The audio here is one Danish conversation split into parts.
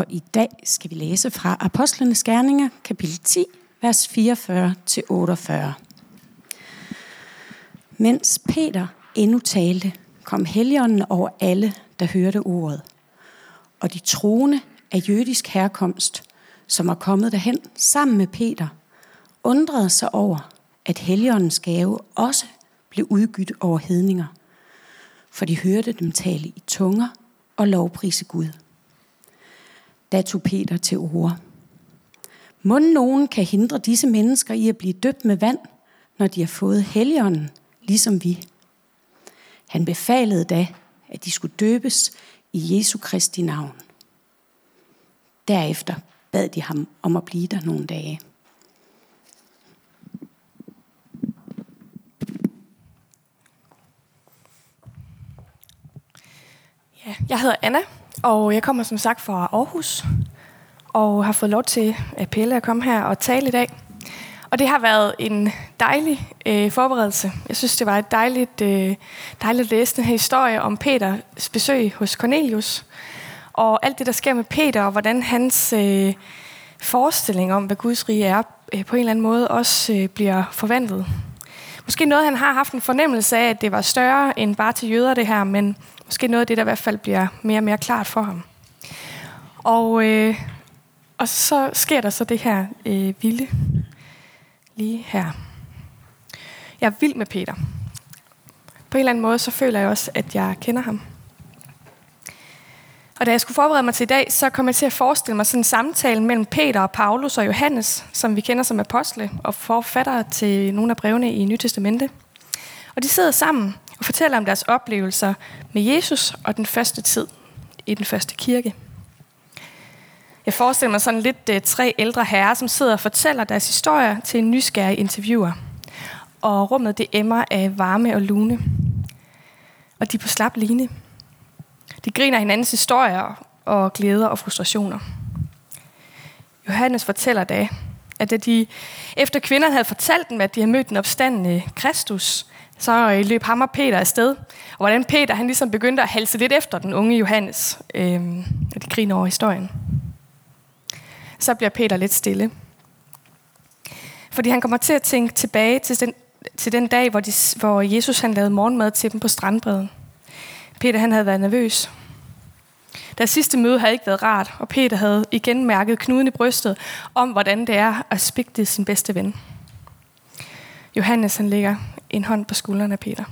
Og i dag skal vi læse fra Apostlenes Gerninger, kapitel 10, vers 44-48. Mens Peter endnu talte, kom Helligånden over alle, der hørte ordet. Og de troende af jødisk herkomst, som var kommet derhen sammen med Peter, undrede sig over, at Helligåndens gave også blev udgydt over hedninger, for de hørte dem tale i tunger og lovprise Gud. Da tog Peter til orde. Mon nogen kan hindre disse mennesker i at blive døbt med vand, når de har fået Helligånden, ligesom vi. Han befalede da, at de skulle døbes i Jesu Kristi navn. Derefter bad de ham om at blive der nogle dage. Ja, jeg hedder Anna, og jeg kommer som sagt fra Aarhus, og har fået lov til at Pelle at komme her og tale i dag. Og det har været en dejlig forberedelse. Jeg synes, det var et dejligt at læse den her historie om Peters besøg hos Cornelius. Og alt det, der sker med Peter, og hvordan hans forestilling om, hvad Guds rige er, på en eller anden måde også bliver forvandlet. Måske noget, han har haft en fornemmelse af, at det var større end bare til jøder det her, men måske noget af det, der i hvert fald bliver mere og mere klart for ham. Og så sker der så det her vilde lige her. Jeg er vild med Peter. På en eller anden måde, så føler jeg også, at jeg kender ham. Og da jeg skulle forberede mig til i dag, så kom jeg til at forestille mig sådan en samtale mellem Peter og Paulus og Johannes, som vi kender som apostle og forfattere til nogle af brevene i Nye Testamente. Og de sidder sammen og fortæller om deres oplevelser med Jesus og den første tid i den første kirke. Jeg forestiller mig sådan lidt tre ældre herrer, som sidder og fortæller deres historier til en nysgerrig interviewer. Og rummet det emmer af varme og lune. Og de er på slap line. De griner hinandens historier og glæder og frustrationer. Johannes fortæller da, at da de efter kvinderne havde fortalt dem, at de havde mødt den opstandende Kristus, så løb ham og Peter afsted. Og hvordan Peter han ligesom begyndte at halse lidt efter den unge Johannes, at de griner over historien. Så bliver Peter lidt stille. Fordi han kommer til at tænke tilbage til den dag, hvor Jesus han lavede morgenmad til dem på strandbredden. Peter han havde været nervøs. Deres sidste møde havde ikke været rart, og Peter havde igen mærket knuden i brystet om, hvordan det er at svigte sin bedste ven. Johannes han lægger en hånd på skulderen af Peter.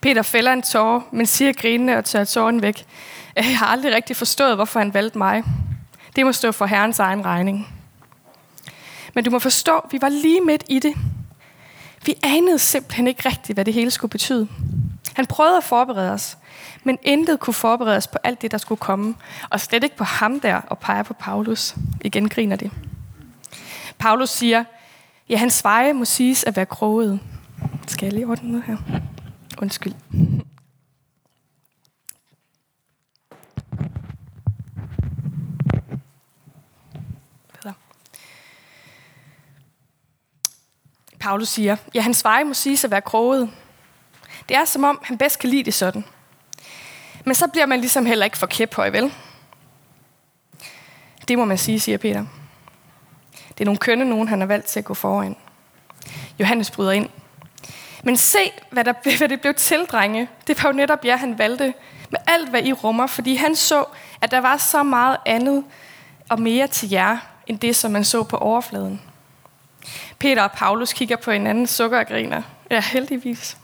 Peter fælder en tåre, men siger grinende og tør tåren væk. Jeg har aldrig rigtig forstået, hvorfor han valgte mig. Det må stå for Herrens egen regning. Men du må forstå, vi var lige midt i det. Vi anede simpelthen ikke rigtigt, hvad det hele skulle betyde. Han prøvede at forberede os, men intet kunne forberede os på alt det, der skulle komme. Og slet ikke på ham der og peger på Paulus. Igen griner det. Paulus siger, ja, hans veje må siges at være kroget. Skal jeg lige ordne noget her? Undskyld. Paulus siger, ja, hans veje må siges at være kroget. Det er som om, han bedst kan lide det sådan. Men så bliver man ligesom heller ikke for kæphøj, vel? Det må man sige, siger Peter. Det er nogle kønne nogen, han har valgt til at gå foran. Johannes bryder ind. Men se, hvad det blev til, drenge. Det var jo netop jer, han valgte. Med alt, hvad I rummer. Fordi han så, at der var så meget andet og mere til jer, end det, som man så på overfladen. Peter og Paulus kigger på hinanden, sukker og griner. Ja, heldigvis.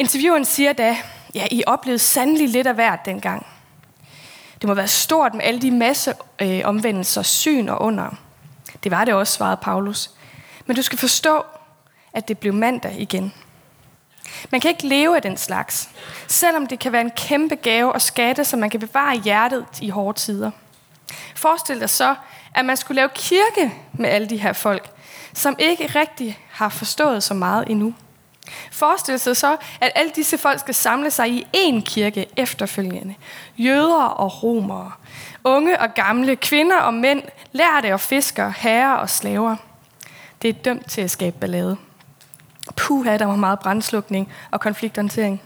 Intervieweren siger da, ja, I oplevede sandelig lidt af hvert dengang. Det må være stort med alle de masse omvendelser, syn og under. Det var det også, svarede Paulus. Men du skal forstå, at det blev mandag igen. Man kan ikke leve af den slags, selvom det kan være en kæmpe gave og skatte, som man kan bevare i hjertet i hårde tider. Forestil dig så, at man skulle lave kirke med alle de her folk, som ikke rigtig har forstået så meget endnu. Forestil sig så, at alle disse folk skal samle sig i én kirke efterfølgende. Jøder og romere, unge og gamle, kvinder og mænd, lærde og fiskere, herrer og slaver. Det er dømt til at skabe ballade. Puha, der var meget brandslukning og konflikthåndtering.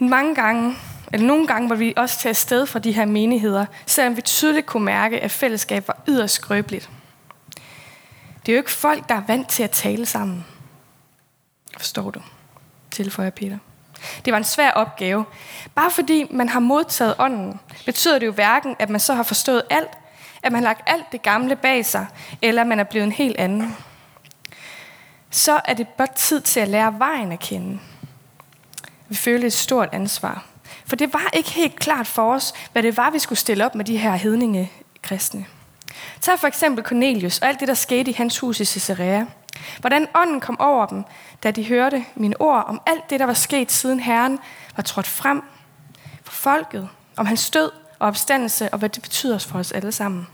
Mange gange Eller nogle gange var vi også til at sted fra de her menigheder, selvom vi tydeligt kunne mærke, at fællesskab var yderst skrøbeligt. Det er jo ikke folk, der er vant til at tale sammen. Forstår du? Tilføjer Peter. Det var en svær opgave. Bare fordi man har modtaget ånden, betyder det jo hverken, at man så har forstået alt, at man har lagt alt det gamle bag sig, eller at man er blevet en helt anden. Så er det blot tid til at lære vejen at kende. Vi følte et stort ansvar. For det var ikke helt klart for os, hvad det var, vi skulle stille op med de her hedninge kristne. Tag for eksempel Cornelius og alt det, der skete i hans hus i Caesarea. Hvordan ånden kom over dem, da de hørte mine ord om alt det, der var sket siden Herren var trådt frem for folket, om hans død og opstandelse, og hvad det betyder for os alle sammen.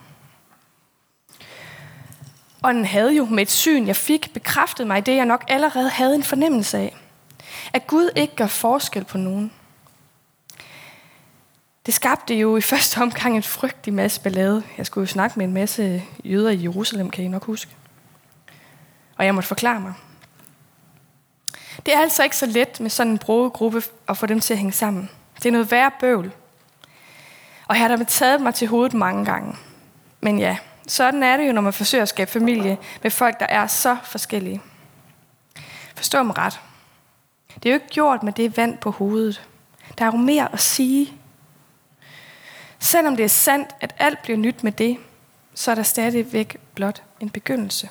Ånden havde jo med et syn, jeg fik, bekræftet mig i det, jeg nok allerede havde en fornemmelse af. At Gud ikke gør forskel på nogen. Det skabte jo i første omgang en frygtelig masse ballade. Jeg skulle jo snakke med en masse jøder i Jerusalem, kan I nok huske. Og jeg måtte forklare mig. Det er altså ikke så let med sådan en brugegruppe at få dem til at hænge sammen. Det er noget værre bøvl. Og her har der taget mig til hovedet mange gange. Men ja, sådan er det jo, når man forsøger at skabe familie med folk, der er så forskellige. Forstå mig ret. Det er jo ikke gjort med det vand på hovedet. Der er jo mere at sige. Selvom det er sandt, at alt bliver nyt med det, så er der stadigvæk blot en begyndelse.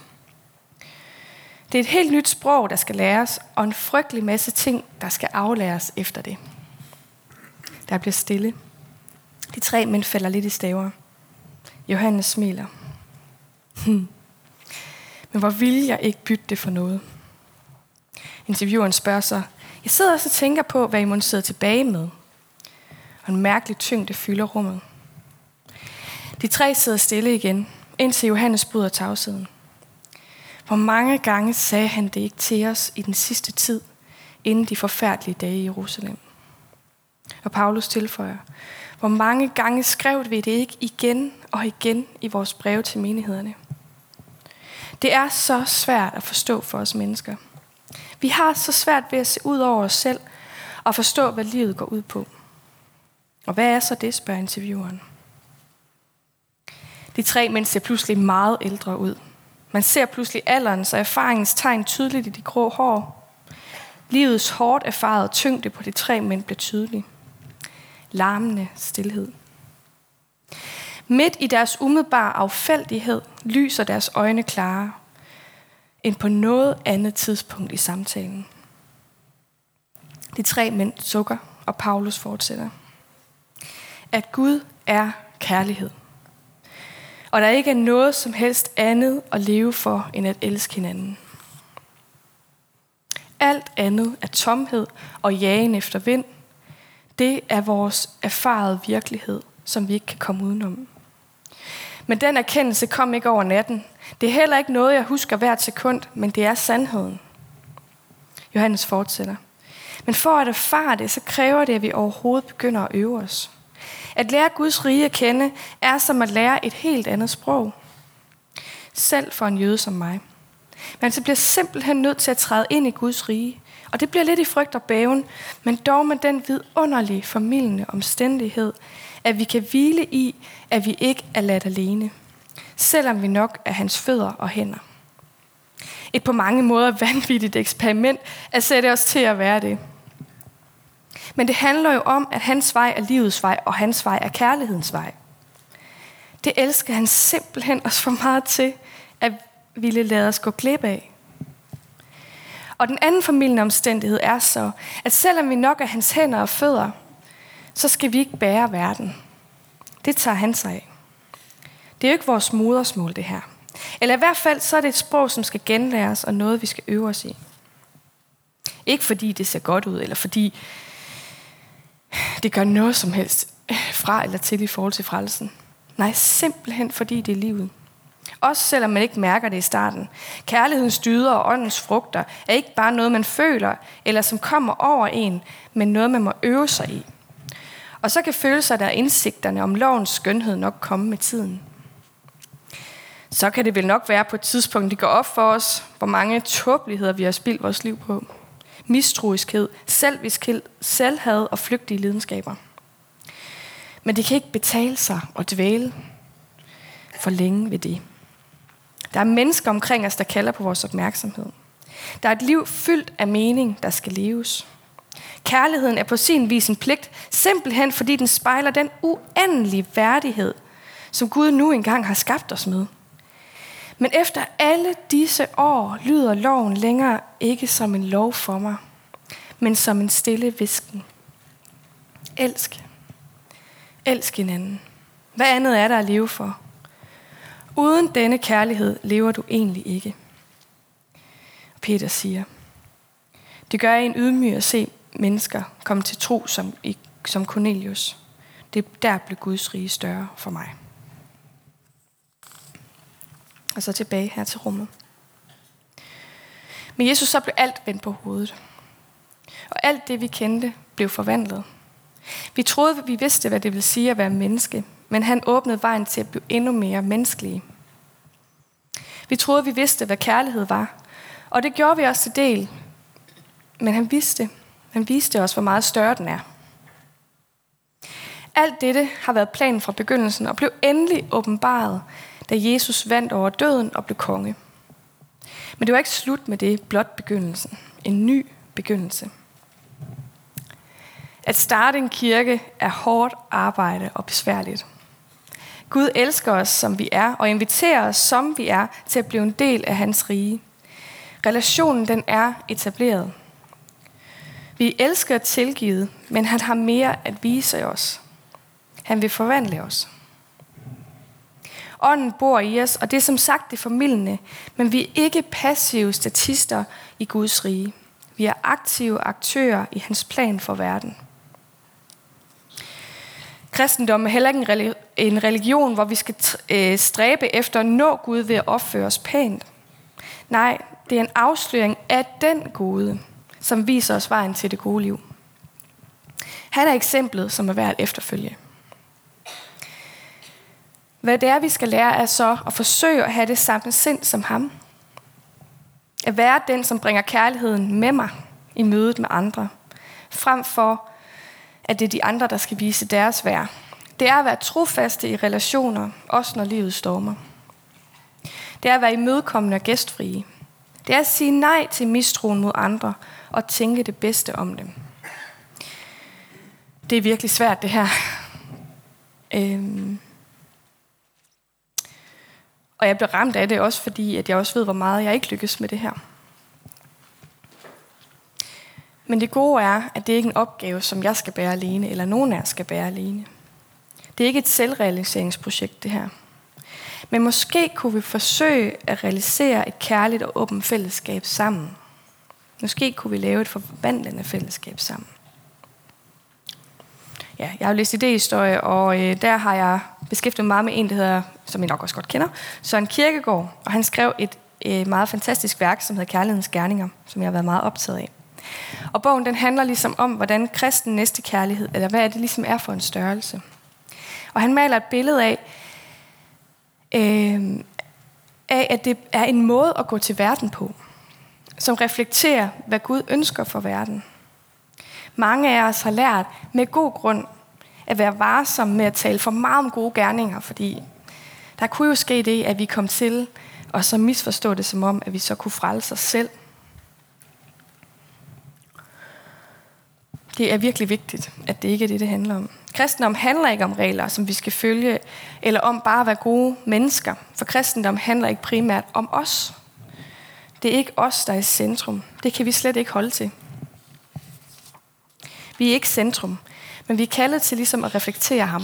Det er et helt nyt sprog, der skal læres, og en frygtelig masse ting, der skal aflæres efter det. Der bliver stille. De tre mænd falder lidt i staver. Johannes smiler. Men hvor ville jeg ikke bytte det for noget? Intervieweren spørger så, jeg sidder også og tænker på, hvad I må sidde tilbage med. Og en mærkelig tyngde fylder rummet. De tre sidder stille igen, indtil Johannes bryder tavsheden. Hvor mange gange sagde han det ikke til os i den sidste tid, inden de forfærdelige dage i Jerusalem? Og Paulus tilføjer, hvor mange gange skrev vi det ikke igen og igen i vores breve til menighederne? Det er så svært at forstå for os mennesker. Vi har så svært ved at se ud over os selv og forstå, hvad livet går ud på. Og hvad er så det, spørger intervieweren. De tre mænd ser pludselig meget ældre ud. Man ser pludselig alderens og erfaringens tegn tydeligt i de grå hår. Livets hårdt erfarede tyngde på de tre mænd blev tydelig. Larmende stilhed. Midt i deres umiddelbare affældighed lyser deres øjne klare end på noget andet tidspunkt i samtalen. De tre mænd sukker, og Paulus fortsætter. At Gud er kærlighed. Og der ikke er noget som helst andet at leve for, end at elske hinanden. Alt andet er tomhed og jagen efter vind. Det er vores erfarede virkelighed, som vi ikke kan komme udenom. Men den erkendelse kom ikke over natten. Det er heller ikke noget, jeg husker hvert sekund, men det er sandheden. Johannes fortsætter. Men for at erfare det, så kræver det, at vi overhovedet begynder at øve os. At lære Guds rige at kende, er som at lære et helt andet sprog. Selv for en jøde som mig. Man så bliver simpelthen nødt til at træde ind i Guds rige. Og det bliver lidt i frygt og bæven, men dog med den vidunderlige, formildende omstændighed, at vi kan hvile i, at vi ikke er ladt alene, selvom vi nok er hans fødder og hænder. Et på mange måder vanvittigt eksperiment at sætte os til at være det. Men det handler jo om, at hans vej er livets vej, og hans vej er kærlighedens vej. Det elsker han simpelthen os for meget til, at ville lade os gå glip af. Og den anden formildende omstændighed er så, at selvom vi nok er hans hænder og fødder, så skal vi ikke bære verden. Det tager han sig af. Det er jo ikke vores modersmål, det her. Eller i hvert fald, så er det et sprog, som skal genlæres, og noget, vi skal øve os i. Ikke fordi det ser godt ud, eller fordi det gør noget som helst fra eller til i forhold til frelsen. Nej, simpelthen fordi det er livet. Også selvom man ikke mærker det i starten. Kærlighedens dyder og åndens frugter er ikke bare noget, man føler, eller som kommer over en, men noget, man må øve sig i. Og så kan følelserne og indsigterne om lovens skønhed nok komme med tiden. Så kan det vel nok være på et tidspunkt, det går op for os, hvor mange tåbeligheder vi har spildt vores liv på. Mistroiskhed, selvviskhed, selvhad og flygtige lidenskaber. Men det kan ikke betale sig at dvæle for længe ved det. Der er mennesker omkring os, der kalder på vores opmærksomhed. Der er et liv fyldt af mening, der skal leves. Kærligheden er på sin vis en pligt, simpelthen fordi den spejler den uendelige værdighed, som Gud nu engang har skabt os med. Men efter alle disse år lyder loven længere ikke som en lov for mig, men som en stille hvisken. Elsk. Elsk hinanden. Hvad andet er der at leve for? Uden denne kærlighed lever du egentlig ikke. Peter siger, det gør en ydmyg at se mennesker komme til tro som Cornelius. Der blev Guds rige større for mig. Og så tilbage her til rummet. Men Jesus, så blev alt vendt på hovedet. Og alt det, vi kendte, blev forvandlet. Vi troede, vi vidste, hvad det ville sige at være menneske, men han åbnede vejen til at blive endnu mere menneskelige. Vi troede, vi vidste, hvad kærlighed var, og det gjorde vi også til del. Men han viste os, hvor meget større den er. Alt dette har været planen fra begyndelsen og blev endelig åbenbaret, da Jesus vandt over døden og blev konge. Men det var ikke slut med det, blot begyndelsen. En ny begyndelse. At starte en kirke er hårdt arbejde og besværligt. Gud elsker os, som vi er, og inviterer os, som vi er, til at blive en del af hans rige. Relationen, den er etableret. Vi elsker at tilgive, men han har mere at vise os. Han vil forvandle os. Ånden bor i os, og det er som sagt det formildende, men vi er ikke passive statister i Guds rige. Vi er aktive aktører i hans plan for verden. Kristendom er heller ikke en religion, hvor vi skal stræbe efter at nå Gud ved at opføre os pænt. Nej, det er en afsløring af den gode, som viser os vejen til det gode liv. Han er eksemplet, som er værd at efterfølge. Hvad det er, vi skal lære, er så at forsøge at have det samme sind som ham. At være den, som bringer kærligheden med mig i mødet med andre. Frem for, at det er de andre, der skal vise deres værd. Det er at være trofaste i relationer, også når livet stormer. Det er at være imødekommende og gæstfrie. Det er at sige nej til mistroen mod andre og tænke det bedste om dem. Det er virkelig svært, det her. Og jeg blev ramt af det også, fordi at jeg også ved, hvor meget jeg ikke lykkes med det her. Men det gode er, at det ikke er en opgave, som jeg skal bære alene, eller nogen af jer skal bære alene. Det er ikke et selvrealiseringsprojekt, det her. Men måske kunne vi forsøge at realisere et kærligt og åbent fællesskab sammen. Måske kunne vi lave et forvandlende fællesskab sammen. Ja, jeg har jo læst idéhistorie, og der har jeg beskæftiget mig meget med en, der hedder, som I nok også godt kender, Søren Kierkegaard. Og han skrev et meget fantastisk værk, som hedder Kærlighedens Gerninger, som jeg har været meget optaget af. Og bogen, den handler ligesom om, hvordan kristen næstekærlighed, eller hvad det ligesom er for en størrelse. Og han maler et billede af, at det er en måde at gå til verden på, som reflekterer, hvad Gud ønsker for verden. Mange af os har lært med god grund at være varsomme med at tale for meget om gode gerninger, fordi der kunne jo ske det, at vi kom til og så misforstå det som om, at vi så kunne frelse os selv. Det er virkelig vigtigt, at det ikke er det handler om. Kristendom handler ikke om regler, som vi skal følge, eller om bare at være gode mennesker. For kristendom handler ikke primært om os. Det er ikke os, der er i centrum. Det kan vi slet ikke holde til. Vi er ikke centrum, men vi er kaldet til ligesom at reflektere ham.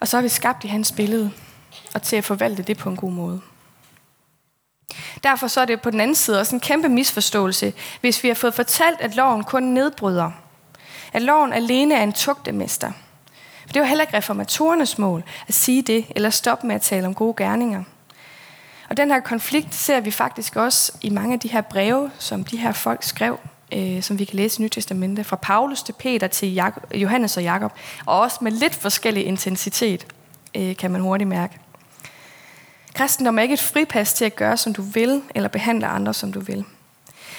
Og så er vi skabt i hans billede, og til at forvalte det på en god måde. Derfor så er det på den anden side også en kæmpe misforståelse, hvis vi har fået fortalt, at loven kun nedbryder. At loven alene er en tugtemester. For det var heller ikke reformatorernes mål at sige det, eller stoppe med at tale om gode gerninger. Og den her konflikt ser vi faktisk også i mange af de her breve, som de her folk skrev, som vi kan læse i Nye Testamente, fra Paulus til Peter til Johannes og Jakob, og også med lidt forskellig intensitet, kan man hurtigt mærke. Kristendom er ikke et fripas til at gøre, som du vil, eller behandle andre, som du vil.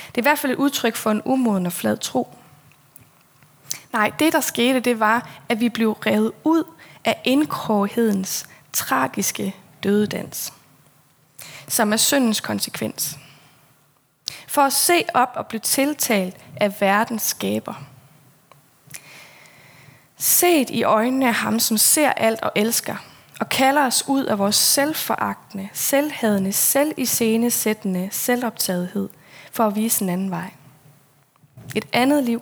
Det er i hvert fald et udtryk for en umoden og flad tro. Nej, det der skete, det var, at vi blev revet ud af indkroghedens tragiske dødedans, som er syndens konsekvens. For at se op og blive tiltalt af verdens skaber. Set i øjnene af ham, som ser alt og elsker, og kalder os ud af vores selvforagtende, selvhadende, selviscenesættende selvoptagethed, for at vise en anden vej. Et andet liv.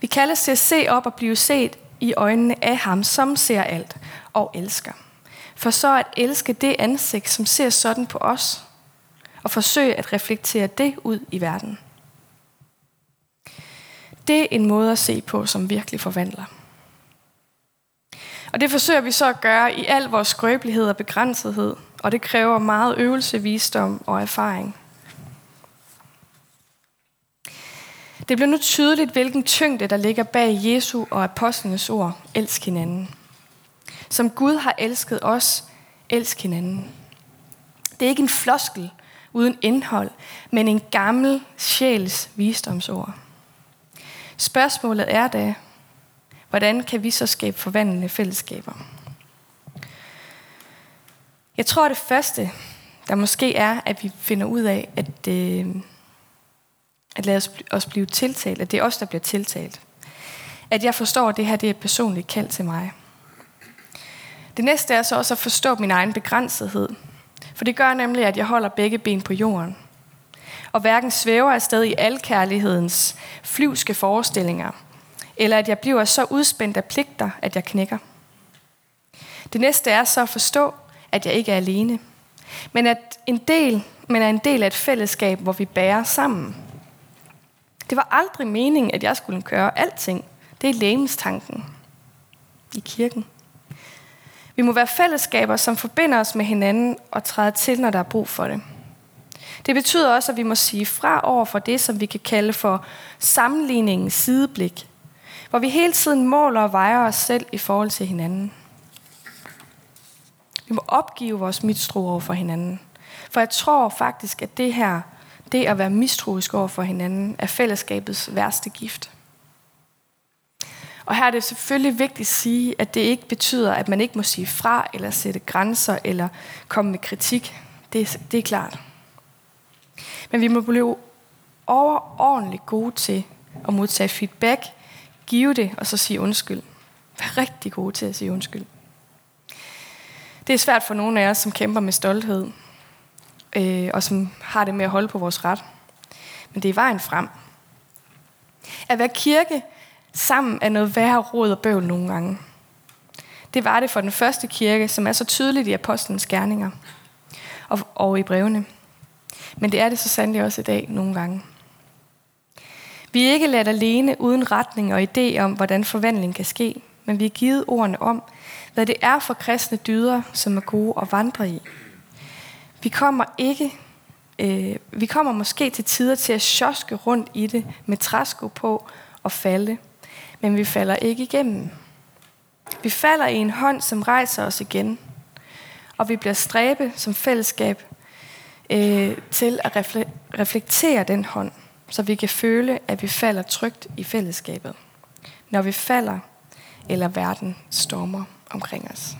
Vi kaldes til at se op og blive set i øjnene af ham, som ser alt og elsker. For så at elske det ansigt, som ser sådan på os, og forsøge at reflektere det ud i verden. Det er en måde at se på, som virkelig forvandler. Og det forsøger vi så at gøre i al vores skrøbelighed og begrænsethed, og det kræver meget øvelse, visdom og erfaring. Det bliver nu tydeligt, hvilken tyngde, der ligger bag Jesu og apostlenes ord, elsk hinanden. Som Gud har elsket os, elsk hinanden. Det er ikke en floskel uden indhold, men en gammel sjæls visdomsord. Spørgsmålet er da, hvordan kan vi så skabe forvandlende fællesskaber? Jeg tror, det første, der måske er, at vi finder ud af, at lade os blive tiltalt, at det er os, der bliver tiltalt. At jeg forstår, at det her det er et personligt kald til mig. Det næste er så også at forstå min egen begrænsethed. For det gør nemlig, at jeg holder begge ben på jorden. Og hverken svæver afsted i alkærlighedens flyvske forestillinger, eller at jeg bliver så udspændt af pligter, at jeg knækker. Det næste er så at forstå, at jeg ikke er alene, men er en del af et fællesskab, hvor vi bærer sammen. Det var aldrig meningen, at jeg skulle gøre alting. Det er legemstanken i kirken. Vi må være fællesskaber, som forbinder os med hinanden og træder til, når der er brug for det. Det betyder også, at vi må sige fra over for det, som vi kan kalde for sammenligningens sideblik, hvor vi hele tiden måler og vejer os selv i forhold til hinanden. Vi må opgive vores mistro over for hinanden, for jeg tror faktisk, at det her, det at være mistroisk over for hinanden, er fællesskabets værste gift. Og her er det selvfølgelig vigtigt at sige, at det ikke betyder, at man ikke må sige fra, eller sætte grænser, eller komme med kritik. Det er klart. Men vi må blive overordentligt gode til at modtage feedback, give det, og så sige undskyld. Vær rigtig gode til at sige undskyld. Det er svært for nogle af os, som kæmper med stolthed, og som har det med at holde på vores ret. Men det er vejen frem. At være kirke sammen er noget værre rod og bøvl nogle gange. Det var det for den første kirke, som er så tydeligt i Apostlenes Gerninger og i brevene. Men det er det så sandelig også i dag nogle gange. Vi er ikke ladt alene uden retning og idé om, hvordan forvandling kan ske, men vi har givet ordene om, hvad det er for kristne dyder, som er gode at vandre i. Vi kommer måske til tider til at sjoske rundt i det med træsko på og falde, men vi falder ikke igennem. Vi falder i en hånd, som rejser os igen, og vi bliver stræbe som fællesskab til at reflektere den hånd, så vi kan føle, at vi falder trygt i fællesskabet, når vi falder eller verden stormer omkring os.